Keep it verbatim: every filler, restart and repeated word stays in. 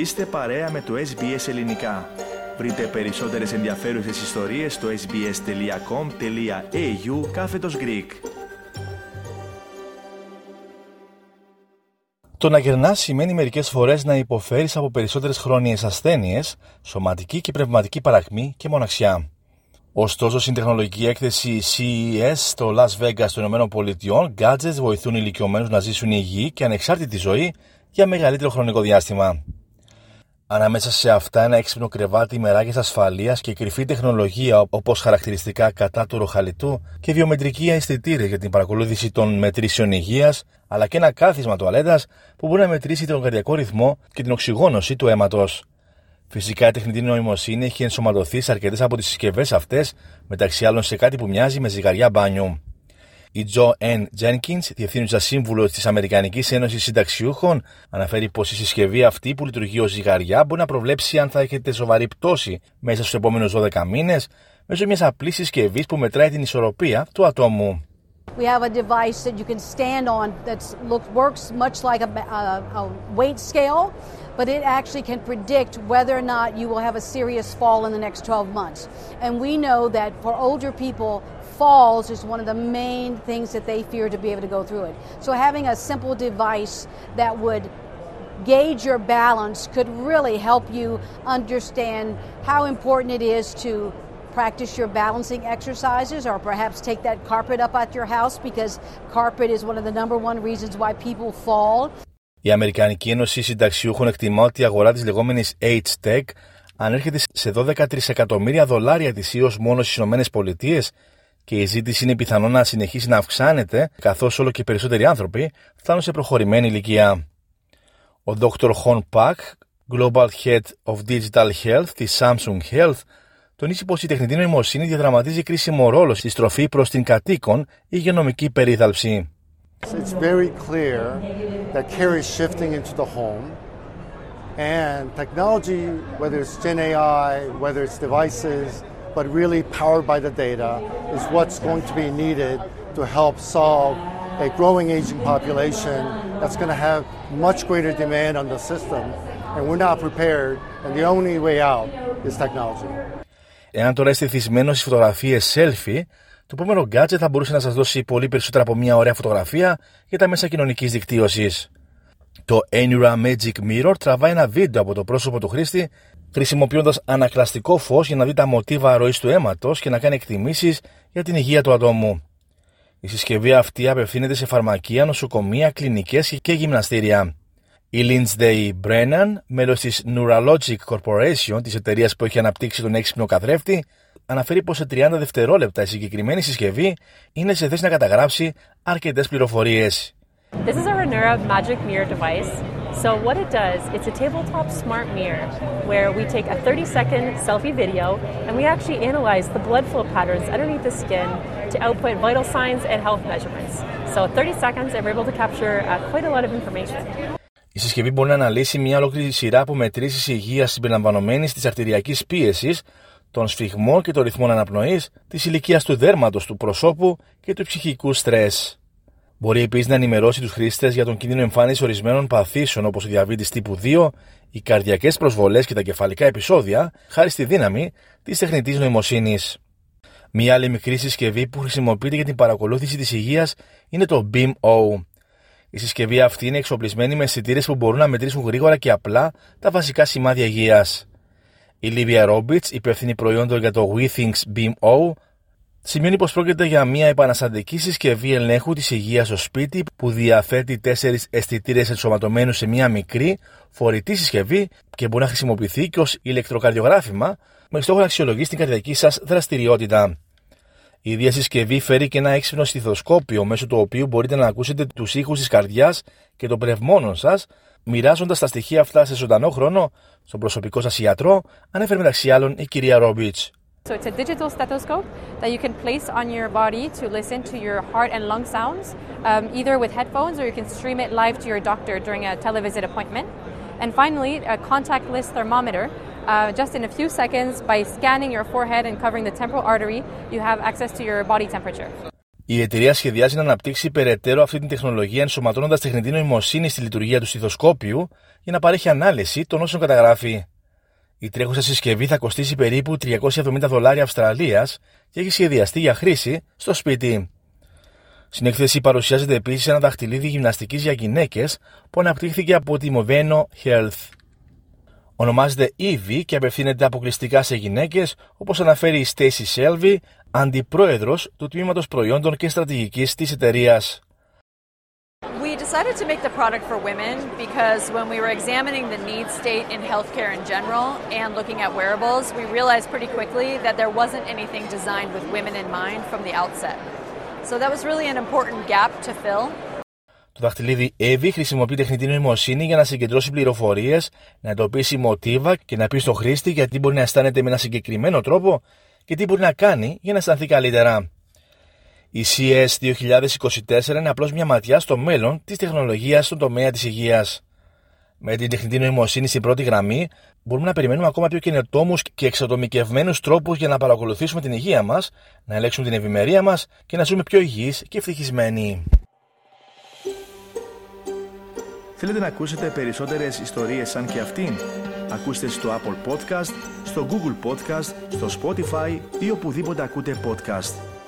Είστε παρέα με το Ες Μπι Ες Ελληνικά. Βρείτε περισσότερες ενδιαφέρουσες ιστορίες στο sbs.com.au κάθετος Greek. Το να γερνάς σημαίνει μερικές φορές να υποφέρεις από περισσότερες χρόνιες ασθένειες, σωματική και πνευματική παρακμή και μοναξιά. Ωστόσο, στην τεχνολογική έκθεση Σι Ι Ες στο Las Vegas των ΗΠΑ, gadgets βοηθούν ηλικιωμένους να ζήσουν υγιή και ανεξάρτητη ζωή για μεγαλύτερο χρονικό διάστημα. Ανάμεσα σε αυτά, ένα έξυπνο κρεβάτι με ράγες ασφαλείας και κρυφή τεχνολογία όπως χαρακτηριστικά κατάτουρο χαλιτού και βιομετρικοί αισθητήρες για την παρακολούθηση των μετρήσεων υγείας, αλλά και ένα κάθισμα τουαλέτας που μπορεί να μετρήσει τον καρδιακό ρυθμό και την οξυγόνωση του αίματος. Φυσικά, η τεχνητή νοημοσύνη έχει ενσωματωθεί σε αρκετές από τις συσκευές αυτές, μεταξύ άλλων σε κάτι που μοιάζει με ζυγαριά μπάνιου. Η Joanne Jenkins, διευθύνουσα σύμβουλος της Αμερικανικής Ένωσης Συνταξιούχων, αναφέρει πως η συσκευή αυτή που λειτουργεί ως ζυγαριά μπορεί να προβλέψει αν θα έχετε σοβαρή πτώση μέσα στους επόμενους δώδεκα μήνες μέσω μιας απλής συσκευής που μετράει την ισορροπία του ατόμου. We have a device that you can stand on that works much like a, a, a weight scale, but it actually can predict whether or not you will have a serious fall in the next twelve months. And we know that for older people, falls is one of the main things that they fear to be able to go through it. So having a simple device that would gauge your balance could really help you understand how important it is to practice your balancing exercises, or perhaps take that carpet up at your house, because carpet is one of the number one reasons why people fall. Η Αμερικανική Ένωση Συνταξιούχων εκτιμά ότι η αγορά της λεγόμενης Age Tech ανέρχεται σε δώδεκα τρισεκατομμύρια δολάρια ετησίως μόνο στις Ηνωμένες Πολιτείες, και η ζήτηση είναι πιθανό να συνεχίσει να αυξάνεται, καθώς όλο και περισσότεροι άνθρωποι φτάνουν σε προχωρημένη ηλικία. Ο Δόκτωρ Hong Park, Global Head of Digital Health της Samsung Health, τονίζει πως η τεχνητή νοημοσύνη διαδραματίζει κρίσιμο ρόλο στη στροφή προς την κατοίκον υγειονομική περίθαλψη. It's very clear that care is shifting into the home, and technology, whether it's Gen έι άι, whether it's devices, but really powered by the data, is what's going to be needed to help solve a growing aging population that's going to have much greater demand on the system, and we're not prepared, and the only way out is technology. Εάν τώρα είστε θυσμένος στις φωτογραφίες selfie, το επόμενο gadget θα μπορούσε να σας δώσει πολύ περισσότερα από μια ωραία φωτογραφία για τα μέσα κοινωνικής δικτύωσης. Το Anura Magic Mirror τραβάει ένα βίντεο από το πρόσωπο του χρήστη, χρησιμοποιώντας ανακλαστικό φως για να δει τα μοτίβα ροής του αίματος και να κάνει εκτιμήσεις για την υγεία του ατόμου. Η συσκευή αυτή απευθύνεται σε φαρμακεία, νοσοκομεία, κλινικές και γυμναστήρια. Η Lindsay Brennan, μέλος της NuraLogix Corporation, της εταιρείας που έχει αναπτύξει τον έξυπνο καθρέφτη, αναφέρει πως σε τριάντα δευτερόλεπτα η συγκεκριμένη συσκευή είναι σε θέση να καταγράψει αρκετές πληροφορίες. This is our Anura Magic Mirror device. So what it does, it's a tabletop smart mirror where we take a thirty second selfie video and we actually analyze the blood flow patterns underneath the skin to output vital signs and health measurements. So thirty seconds and we're able to capture uh, quite a lot of information. Η συσκευή μπορεί να αναλύσει μια ολόκληρη σειρά από μετρήσεις υγείας συμπεριλαμβανομένης της αρτηριακής πίεσης, των σφυγμών και των ρυθμών αναπνοής, της ηλικίας του δέρματος του προσώπου και του ψυχικού στρες. Μπορεί επίσης να ενημερώσει τους χρήστες για τον κίνδυνο εμφάνισης ορισμένων παθήσεων όπως ο διαβήτης τύπου δύο, οι καρδιακές προσβολές και τα κεφαλικά επεισόδια, χάρη στη δύναμη της τεχνητής νοημοσύνης. Μια άλλη μικρή συσκευή που χρησιμοποιείται για την παρακολούθηση της υγείας είναι το BeamO. Η συσκευή αυτή είναι εξοπλισμένη με αισθητήρες που μπορούν να μετρήσουν γρήγορα και απλά τα βασικά σημάδια υγείας. Η Livia Robbits, υπεύθυνη προϊόντων για το Withings BeamO, σημειώνει πως πρόκειται για μια επαναστατική συσκευή ελέγχου της υγείας στο σπίτι που διαθέτει τέσσερις αισθητήρες ενσωματωμένους σε μια μικρή φορητή συσκευή και μπορεί να χρησιμοποιηθεί και ως ηλεκτροκαρδιογράφημα με στόχο να αξιολογήσει την καρδιακή σας δραστηριότητα. Η ίδια συσκευή φέρει και ένα έξυπνο στιθοσκόπιο μέσω του οποίου μπορείτε να ακούσετε τους ήχους της καρδιάς και των πνευμόνων σας, μοιράζοντας τα στοιχεία αυτά σε ζωντανό χρόνο στον προσωπικό σας ιατρό, ανέφερε μεταξύ άλλων η κυρία Ρόμπιτς. So it's a digital stethoscope that you can place on your body to listen to your heart and lung sounds, um, either with headphones or you can stream it live to your doctor during a televisit appointment. And finally, a contactless thermometer. Uh, just in a few seconds, by scanning your forehead and covering the temporal artery, you have access to your body temperature. Η εταιρεία σχεδιάζει να αναπτύξει περαιτέρω αυτή την τεχνολογία, ενσωματώνοντας τεχνητή νοημοσύνη στη λειτουργία του στιθοσκόπιου για να παρέχει ανάλυση των όσων καταγράφει. Η τρέχουσα συσκευή θα κοστίσει περίπου τριακόσια εβδομήντα δολάρια Αυστραλίας και έχει σχεδιαστεί για χρήση στο σπίτι. Στην έκθεση παρουσιάζεται επίσης ένα δαχτυλίδι γυμναστικής για γυναίκες που αναπτύχθηκε από τη Moveno Health. Ονομάζεται Evie και απευθύνεται αποκλειστικά σε γυναίκες, όπως αναφέρει η Stacy Shelby, αντιπρόεδρος του τμήματος προϊόντων και στρατηγικής της εταιρείας. We decided to make the product for women because when we were examining the need state in healthcare in general and looking at wearables, we realized pretty quickly that there wasn't anything designed with women in mind from the outset. So that was really an important gap to fill. Το δαχτυλίδι Evie χρησιμοποιεί τεχνητή νοημοσύνη για να συγκεντρώσει πληροφορίες, να εντοπίσει μοτίβα και να πει στον χρήστη γιατί μπορεί να αισθάνεται με ένα συγκεκριμένο τρόπο και τι μπορεί να κάνει για να αισθανθεί καλύτερα. Η σι ι ες δύο χιλιάδες είκοσι τέσσερα είναι απλώς μια ματιά στο μέλλον της τεχνολογίας στον τομέα της υγείας. Με την τεχνητή νοημοσύνη στην πρώτη γραμμή, μπορούμε να περιμένουμε ακόμα πιο καινοτόμους και εξατομικευμένους τρόπους για να παρακολουθήσουμε την υγεία μας, να ελέγξουμε την ευημερία μας και να ζούμε πιο υγιείς και ευτυχισμένοι. Θέλετε να ακούσετε περισσότερες ιστορίες σαν και αυτήν? Ακούστε στο Apple Podcast, στο Google Podcast, στο Spotify ή οπουδήποτε ακούτε podcast.